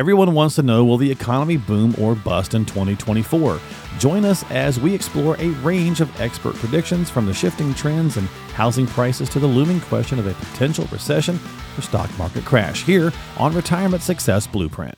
Everyone wants to know, will the economy boom or bust in 2024? Join us as we explore a range of expert predictions, from the shifting trends in housing prices to the looming question of a potential recession or stock market crash, here on Retirement Success Blueprint.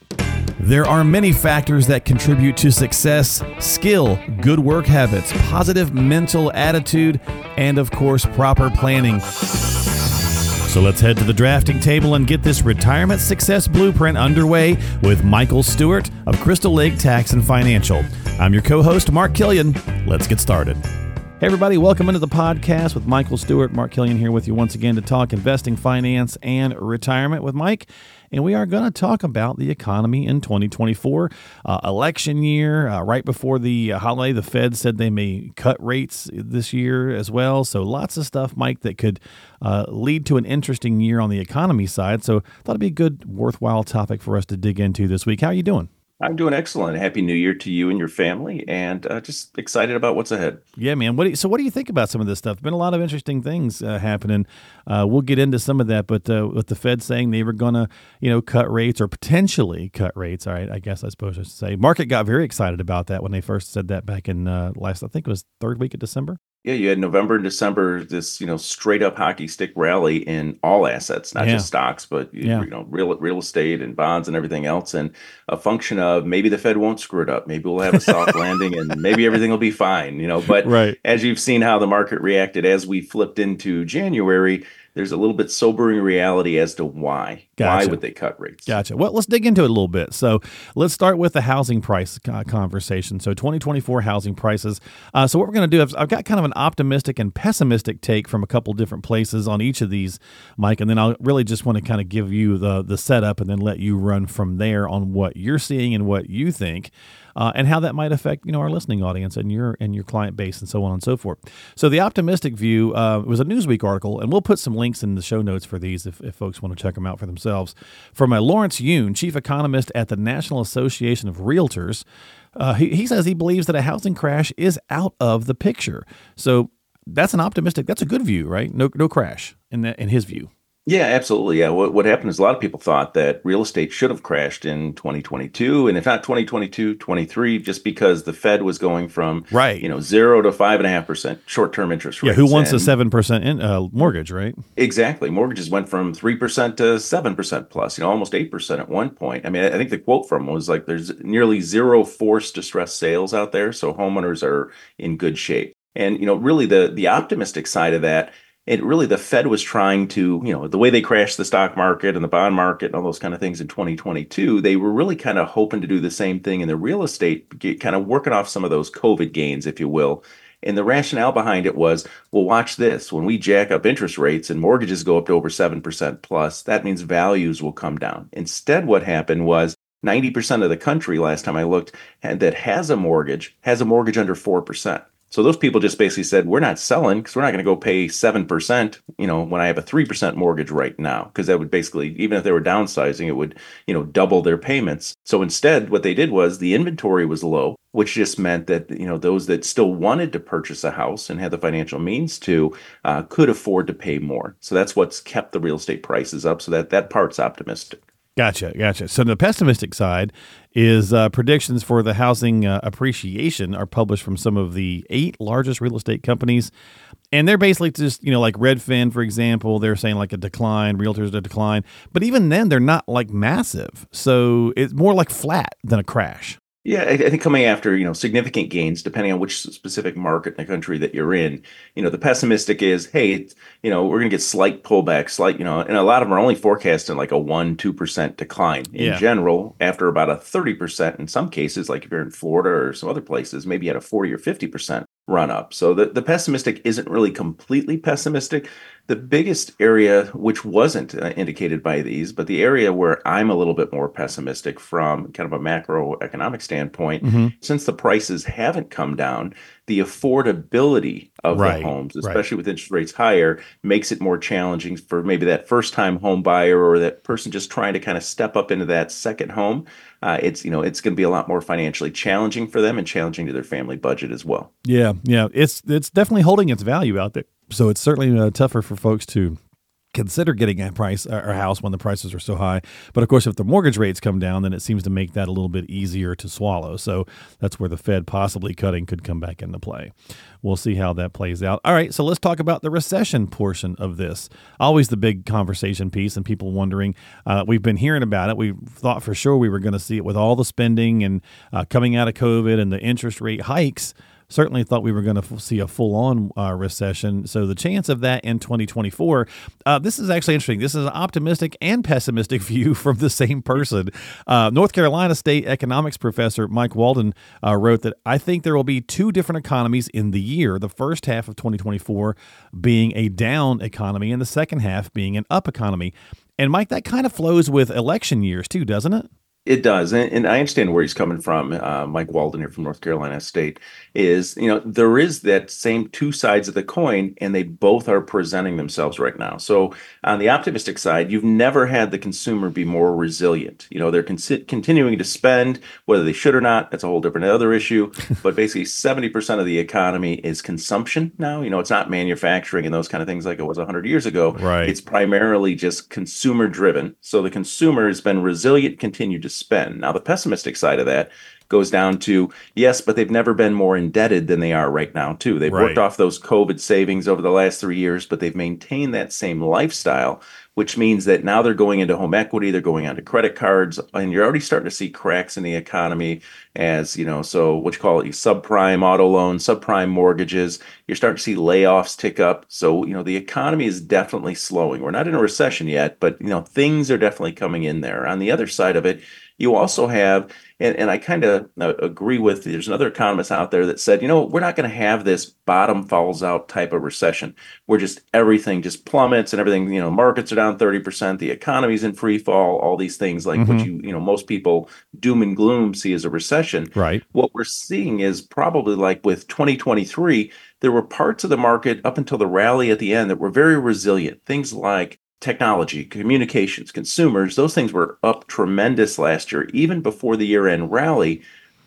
There are many factors that contribute to success: skill, good work habits, positive mental attitude, and of course, proper planning. So let's head to the drafting table and get this Retirement Success Blueprint underway with Michael Stewart of Crystal Lake Tax and Financial. I'm your co-host, Mark Killian. Let's get started. Hey everybody, welcome into the podcast with Michael Stewart. Mark Killian here with you once again to talk investing, finance, and retirement with Mike. And we are going to talk about the economy in 2024, election year. Right before the holiday, the Fed said they may cut rates this year as well. So lots of stuff, Mike, that could lead to an interesting year on the economy side. So I thought it'd be a good, worthwhile topic for us to dig into this week. How are you doing? I'm doing excellent. Happy New Year to you and your family, and just excited about what's ahead. Yeah, man. What do you think about some of this stuff? Been a lot of interesting things happening. We'll get into some of that, but with the Fed saying they were going to, cut rates or potentially cut rates. All right, I suppose I should say. Market got very excited about that when they first said that back in I think it was third week of December. Yeah, you had November and December, this, straight up hockey stick rally in all assets, not just stocks, but, real estate and bonds and everything else. And a function of maybe the Fed won't screw it up. Maybe we'll have a soft landing and maybe everything will be fine, But as you've seen how the market reacted as we flipped into January, there's a little bit sobering reality as to why. Gotcha. Why would they cut rates? Gotcha. Well, let's dig into it a little bit. So let's start with the housing price conversation. So 2024 housing prices. So what we're going to do, I've got kind of an optimistic and pessimistic take from a couple different places on each of these, Mike, and then I'll really just want to kind of give you the setup and then let you run from there on what you're seeing and what you think. And how that might affect, our listening audience and your client base and so on and so forth. So the optimistic view was a Newsweek article, and we'll put some links in the show notes for these if folks want to check them out for themselves. From Lawrence Yun, chief economist at the National Association of Realtors, he says he believes that a housing crash is out of the picture. So that's an optimistic. That's a good view, right? No crash in his view. Yeah, absolutely. Yeah. What happened is a lot of people thought that real estate should have crashed in 2022, and if not 2022, 23, just because the Fed was going from 0 to 5.5% short-term interest rates. Yeah, who wants a 7% mortgage, right? Exactly. Mortgages went from 3% to 7% plus, almost 8% at one point. I mean, I think the quote from him was like, "There's nearly zero forced distressed sales out there, so homeowners are in good shape." And really, the optimistic side of that. It really, the Fed was trying to, the way they crashed the stock market and the bond market and all those kind of things in 2022, they were really kind of hoping to do the same thing in the real estate, kind of working off some of those COVID gains, if you will. And the rationale behind it was, well, watch this. When we jack up interest rates and mortgages go up to over 7% plus, that means values will come down. Instead, what happened was 90% of the country, last time I looked, that has a mortgage under 4%. So those people just basically said, we're not selling because we're not going to go pay 7%, when I have a 3% mortgage right now, because that would basically, even if they were downsizing, it would, double their payments. So instead, what they did was the inventory was low, which just meant that, those that still wanted to purchase a house and had the financial means to could afford to pay more. So that's what's kept the real estate prices up. So that part's optimistic. Gotcha. So the pessimistic side is predictions for the housing appreciation are published from some of the 8 largest real estate companies. And they're basically just, like Redfin, for example, they're saying like a decline, realtors a decline. But even then, they're not like massive. So it's more like flat than a crash. Yeah, I think coming after, significant gains, depending on which specific market in the country that you're in, the pessimistic is, hey, we're going to get slight pullback, and a lot of them are only forecasting like a 1%, 2% decline in general after about a 30% in some cases, like if you're in Florida or some other places, maybe at a 40 or 50% run up. So the pessimistic isn't really completely pessimistic. The biggest area, which wasn't indicated by these, but the area where I'm a little bit more pessimistic from kind of a macroeconomic standpoint, since the prices haven't come down, the affordability of the homes, especially with interest rates higher, makes it more challenging for maybe that first-time home buyer or that person just trying to kind of step up into that second home. It's going to be a lot more financially challenging for them and challenging to their family budget as well. Yeah, it's definitely holding its value out there. So it's certainly tougher for folks to consider getting a price or house when the prices are so high. But of course, if the mortgage rates come down, then it seems to make that a little bit easier to swallow. So that's where the Fed possibly cutting could come back into play. We'll see how that plays out. All right, so let's talk about the recession portion of this. Always the big conversation piece and people wondering, we've been hearing about it. We thought for sure we were going to see it with all the spending and coming out of COVID and the interest rate hikes. Certainly thought we were going to see a full-on recession. So the chance of that in 2024, this is actually interesting. This is an optimistic and pessimistic view from the same person. North Carolina State economics professor Mike Walden wrote that, I think there will be two different economies in the year, the first half of 2024 being a down economy and the second half being an up economy. And Mike, that kind of flows with election years too, doesn't it? It does. And I understand where he's coming from. Mike Walden here from North Carolina State is, you know, there is that same two sides of the coin, and they both are presenting themselves right now. So on the optimistic side, you've never had the consumer be more resilient. You know, they're continuing to spend, whether they should or not. That's a whole different other issue. But basically 70% of the economy is consumption now. You know, it's not manufacturing and those kind of things like it was 100 years ago. Right. It's primarily just consumer driven. So the consumer has been resilient, continued to spend. Now, the pessimistic side of that goes down to, yes, but they've never been more indebted than they are right now, too. They've worked off those COVID savings over the last 3 years, but they've maintained that same lifestyle, which means that now they're going into home equity, they're going onto credit cards, and you're already starting to see cracks in the economy as, you know, so what you call it, subprime auto loans, subprime mortgages. You're starting to see layoffs tick up. So, you know, the economy is definitely slowing. We're not in a recession yet, but, you know, things are definitely coming in there. On the other side of it, you also have, and I kind of agree with, there's another economist out there that said, you know, we're not going to have this bottom falls out type of recession where just everything just plummets and everything, you know, markets are down 30%, the economy's in free fall, all these things like what you know, most people doom and gloom see as a recession. Right. What we're seeing is probably like with 2023, there were parts of the market up until the rally at the end that were very resilient. Things like technology, communications, consumers, those things were up tremendous last year, even before the year-end rally.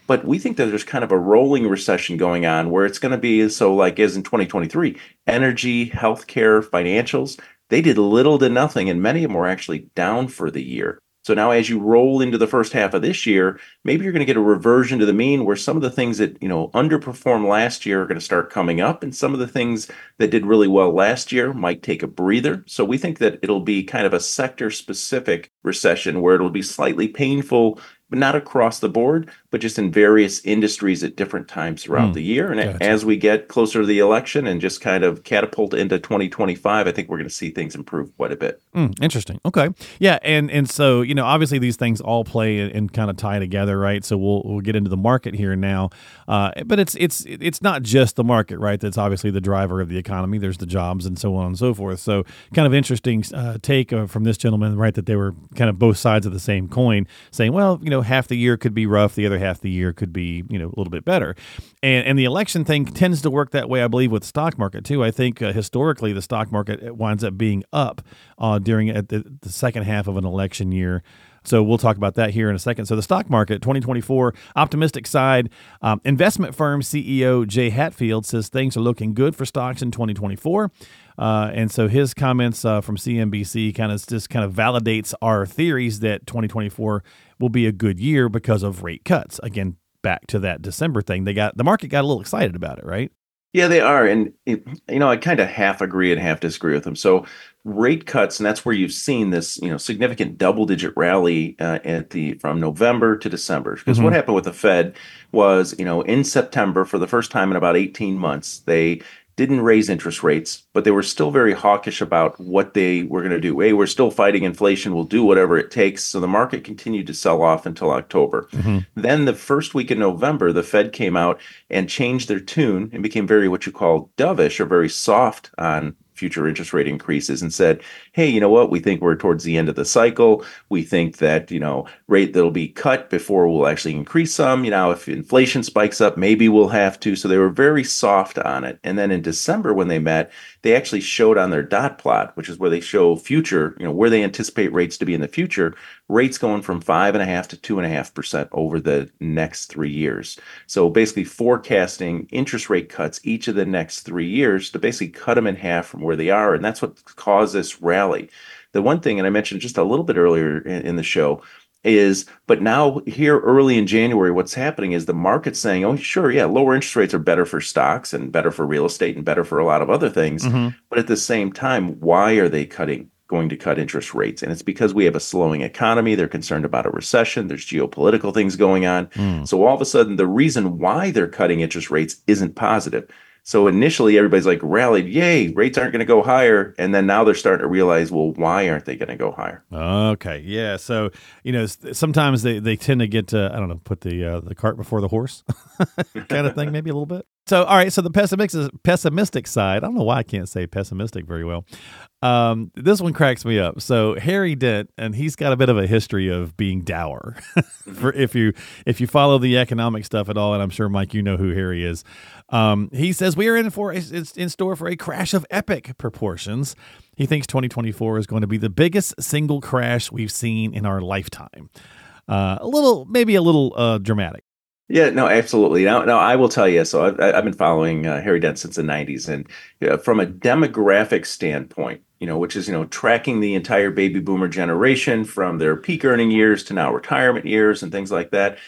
But we think that there's kind of a rolling recession going on where it's going to be, so like as in 2023, energy, healthcare, financials, they did little to nothing, and many of them were actually down for the year. So now as you roll into the first half of this year, maybe you're going to get a reversion to the mean where some of the things that, you know, underperformed last year are going to start coming up. And some of the things that did really well last year might take a breather. So we think that it'll be kind of a sector-specific recession where it'll be slightly painful, but not across the board, but just in various industries at different times throughout the year. And as we get closer to the election and just kind of catapult into 2025, I think we're going to see things improve quite a bit. Interesting. Okay. Yeah. And so, you know, obviously these things all play and kind of tie together, right? So we'll get into the market here now. But it's not just the market, right? That's obviously the driver of the economy. There's the jobs and so on and so forth. So kind of interesting take from this gentleman, right? That they were kind of both sides of the same coin saying, well, you know, half the year could be rough, the other half the year could be, you know, a little bit better. And the election thing tends to work that way, I believe, with the stock market too. I think historically the stock market winds up being up during the second half of an election year. So we'll talk about that here in a second. So the stock market, 2024, optimistic side. Investment firm CEO Jay Hatfield says things are looking good for stocks in 2024. And so his comments from CNBC kind of validates our theories that 2024 will be a good year because of rate cuts. Again, back to that December thing. The market got a little excited about it, right? Yeah, they are. And, you know, I kind of half agree and half disagree with them. So rate cuts, and that's where you've seen this, you know, significant double-digit rally from November to December. Because what happened with the Fed was, you know, in September, for the first time in about 18 months, they didn't raise interest rates, but they were still very hawkish about what they were going to do. Hey, we're still fighting inflation. We'll do whatever it takes. So the market continued to sell off until October. Then the first week in November, the Fed came out and changed their tune and became very what you call dovish or very soft on future interest rate increases and said, hey, you know what? We think we're towards the end of the cycle. We think that, you know, rate that'll be cut before we'll actually increase some. You know, if inflation spikes up, maybe we'll have to. So they were very soft on it. And then in December when they met, they actually showed on their dot plot, which is where they show future, you know, where they anticipate rates to be in the future, rates going from 5.5% to 2.5% over the next 3 years. So basically forecasting interest rate cuts each of the next 3 years to basically cut them in half from where they are. And that's what caused this rally. The one thing, and I mentioned just a little bit earlier in the show, is, but now here early in January, what's happening is the market's saying, oh, sure, yeah, lower interest rates are better for stocks and better for real estate and better for a lot of other things. Mm-hmm. But at the same time, why are they going to cut interest rates? And it's because we have a slowing economy. They're concerned about a recession. There's geopolitical things going on. So all of a sudden, the reason why they're cutting interest rates isn't positive. So initially, everybody's like rallied, yay, rates aren't going to go higher. And then now they're starting to realize, well, why aren't they going to go higher? Okay, yeah. So, you know, sometimes they tend to get to, I don't know, put the cart before the horse kind of thing, maybe a little bit. So, all right, so the pessimistic side, I don't know why I can't say pessimistic very well. This one cracks me up. So Harry Dent, and he's got a bit of a history of being dour for if you follow the economic stuff at all, and I'm sure, Mike, you know who Harry is. He says we are in store for a crash of epic proportions. He thinks 2024 is going to be the biggest single crash we've seen in our lifetime. A little dramatic. Yeah, no, absolutely. Now, I will tell you, so I've been following Harry Dent since the 90s. And from a demographic standpoint, you know, which is, you know, tracking the entire baby boomer generation from their peak earning years to now retirement years and things like that,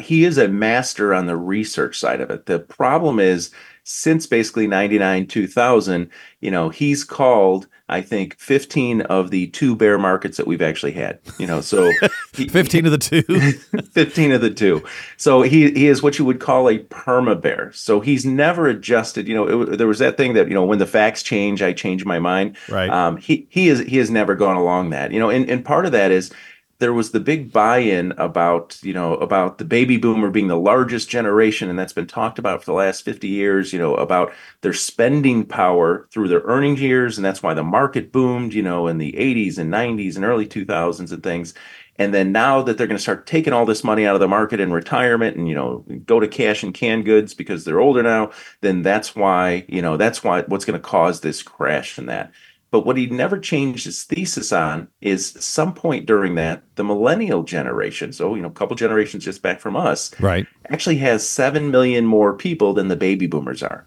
he is a master on the research side of it. The problem is, since basically 99, 2000, you know, he's called, I think, 15 of the two bear markets that we've actually had, you know, so 15 of the two. So he is what you would call a perma bear. So he's never adjusted. You know, there was that thing that, you know, when the facts change, I change my mind. Right. He has never gone along that, you know, and part of that is, there was the big buy-in about the baby boomer being the largest generation, and that's been talked about for the last 50 years, you know, about their spending power through their earning years, and that's why the market boomed, you know, in the 80s and 90s and early 2000s and things. And then now that they're going to start taking all this money out of the market in retirement and, you know, go to cash and canned goods because they're older now, then that's why what's going to cause this crash in that. But what he never changed his thesis on is some point during that, the millennial generation, so, you know, a couple generations just back from us, right, actually has 7 million more people than the baby boomers are.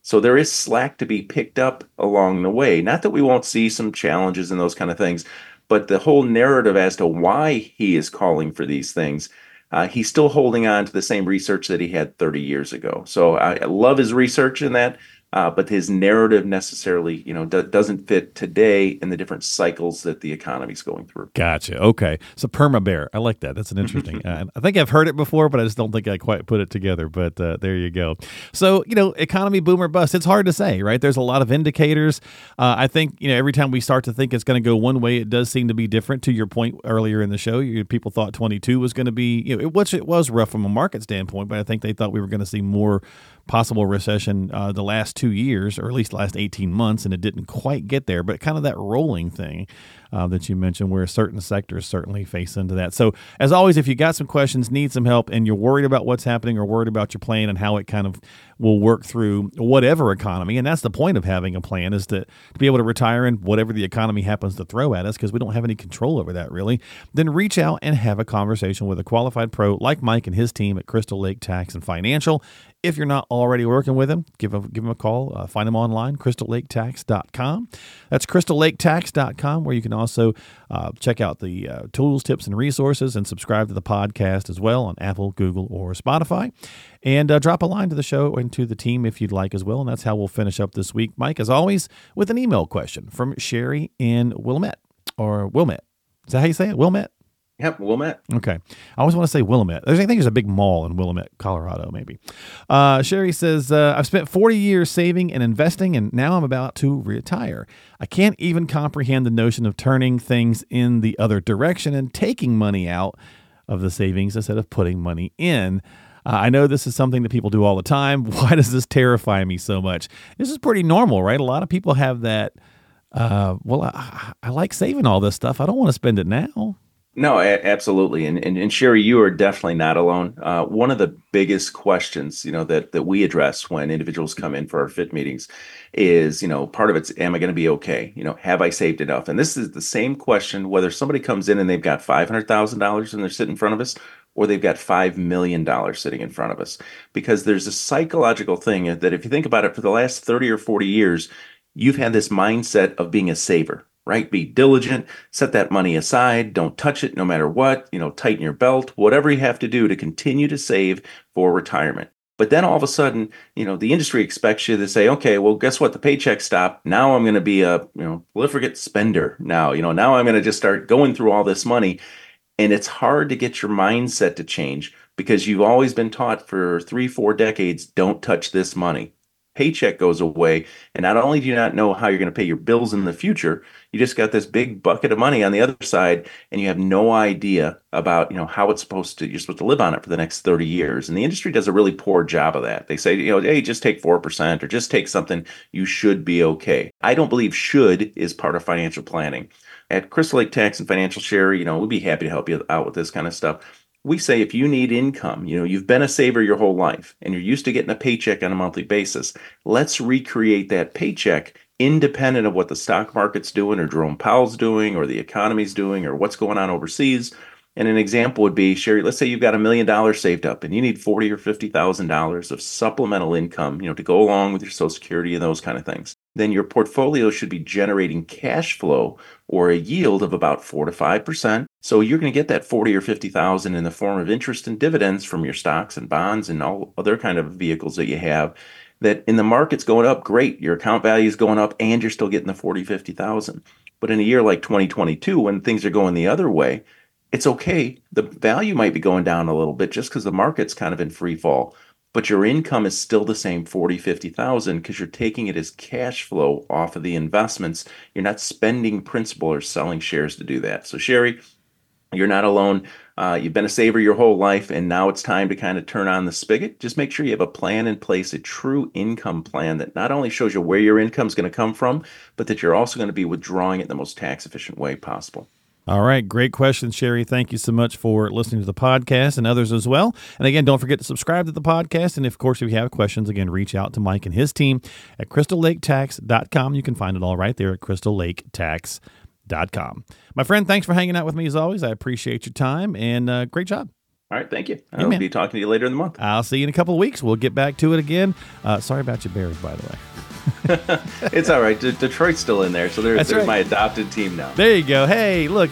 So there is slack to be picked up along the way. Not that we won't see some challenges and those kind of things, but the whole narrative as to why he is calling for these things, he's still holding on to the same research that he had 30 years ago. So I love his research in that. But his narrative necessarily, you know, doesn't fit today in the different cycles that the economy's going through. Gotcha. Okay. So perma bear. I like that. That's an interesting, I think I've heard it before, but I just don't think I quite put it together, but there you go. So, you know, economy boom or bust, it's hard to say, right? There's a lot of indicators. I think, you know, every time we start to think it's going to go one way, it does seem to be different. To your point earlier in the show, people thought 22 was going to be, you know, which it was rough from a market standpoint, but I think they thought we were going to see more possible recession the last 2 years, or at least last 18 months, and it didn't quite get there. But kind of that rolling thing that you mentioned, where certain sectors certainly face into that. So as always, if you got some questions, need some help, and you're worried about what's happening or worried about your plan and how it kind of will work through whatever economy, and that's the point of having a plan, is to be able to retire in whatever the economy happens to throw at us, because we don't have any control over that really, then reach out and have a conversation with a qualified pro like Mike and his team at Crystal Lake Tax and Financial. If you're not already working with them, give them a call. Find them online, crystallaketax.com. That's crystallaketax.com, where you can also check out the tools, tips, and resources, and subscribe to the podcast as well on Apple, Google, or Spotify. And drop a line to the show and to the team if you'd like as well. And that's how we'll finish up this week, Mike, as always, with an email question from Sherry in Wilmette, or Wilmette. Is that how you say it? Wilmette? Yep, Wilmette. Okay. I always want to say Wilmette. I think there's a big mall in Wilmette, Colorado, maybe. Sherry says, I've spent 40 years saving and investing, and now I'm about to retire. I can't even comprehend the notion of turning things in the other direction and taking money out of the savings instead of putting money in. I know this is something that people do all the time. Why does this terrify me so much? This is pretty normal, right? A lot of people have that, I like saving all this stuff. I don't want to spend it now. No, absolutely. And Sherry, you are definitely not alone. One of the biggest questions, that we address when individuals come in for our FIT meetings is, part of it's, am I going to be okay? Have I saved enough? And this is the same question, whether somebody comes in and they've got $500,000 and they're sitting in front of us, or they've got $5 million sitting in front of us, because there's a psychological thing that if you think about it, for the last 30 or 40 years, you've had this mindset of being a saver. Right? Be diligent, set that money aside, don't touch it no matter what, tighten your belt, whatever you have to do to continue to save for retirement. But then all of a sudden, the industry expects you to say, okay, well, guess what? The paycheck stopped. Now I'm going to be a prolific spender now. Now I'm going to just start going through all this money. And it's hard to get your mindset to change because you've always been taught for 3-4 decades, don't touch this money. Paycheck goes away, and not only do you not know how you're going to pay your bills in the future, you just got this big bucket of money on the other side, and you have no idea about how it's supposed to. You're supposed to live on it for the next 30 years, and the industry does a really poor job of that. They say, hey, just take 4% or just take something. You should be okay. I don't believe should is part of financial planning. At Crystal Lake Tax and Financial, Sherry, we'll be happy to help you out with this kind of stuff. We say if you need income, you've been a saver your whole life and you're used to getting a paycheck on a monthly basis, let's recreate that paycheck independent of what the stock market's doing or Jerome Powell's doing or the economy's doing or what's going on overseas. And an example would be, Sherry, let's say you've got $1 million saved up and you need $40,000 or $50,000 of supplemental income, to go along with your Social Security and those kind of things. Then your portfolio should be generating cash flow or a yield of about 4 to 5%. So you're going to get that 40 or 50,000 in the form of interest and dividends from your stocks and bonds and all other kind of vehicles that you have. That in the market's going up, great. Your account value is going up and you're still getting the 40, 50,000. But in a year like 2022, when things are going the other way, it's okay. The value might be going down a little bit just because the market's kind of in free fall. But your income is still the same 40, 50,000 because you're taking it as cash flow off of the investments. You're not spending principal or selling shares to do that. So Sherry, you're not alone. You've been a saver your whole life, and now it's time to kind of turn on the spigot. Just make sure you have a plan in place, a true income plan that not only shows you where your income is going to come from, but that you're also going to be withdrawing it the most tax efficient way possible. All right. Great question, Sherry. Thank you so much for listening to the podcast and others as well. And again, don't forget to subscribe to the podcast. And if you have questions, again, reach out to Mike and his team at crystallaketax.com. You can find it all right there at crystallaketax.com. My friend, thanks for hanging out with me as always. I appreciate your time and great job. All right. Thank you. I'll be talking to you later in the month. I'll see you in a couple of weeks. We'll get back to it again. Sorry about your Bears, by the way. It's all right. Detroit's still in there, so there's right. My adopted team now. There you go. Hey, look,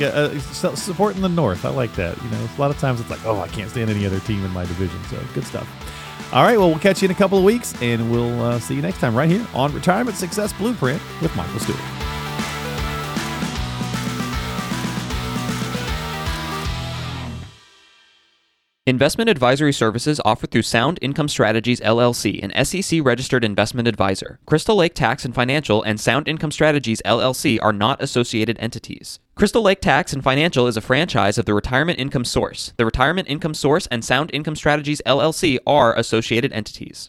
supporting the North. I like that. A lot of times it's like, I can't stand any other team in my division. So good stuff. All right, well, we'll catch you in a couple of weeks, and we'll see you next time right here on Retirement Success Blueprint with Michael Stewart. Investment advisory services offered through Sound Income Strategies, LLC, an SEC-registered investment advisor. Crystal Lake Tax and Financial and Sound Income Strategies, LLC are not associated entities. Crystal Lake Tax and Financial is a franchise of the Retirement Income Source. The Retirement Income Source and Sound Income Strategies, LLC are associated entities.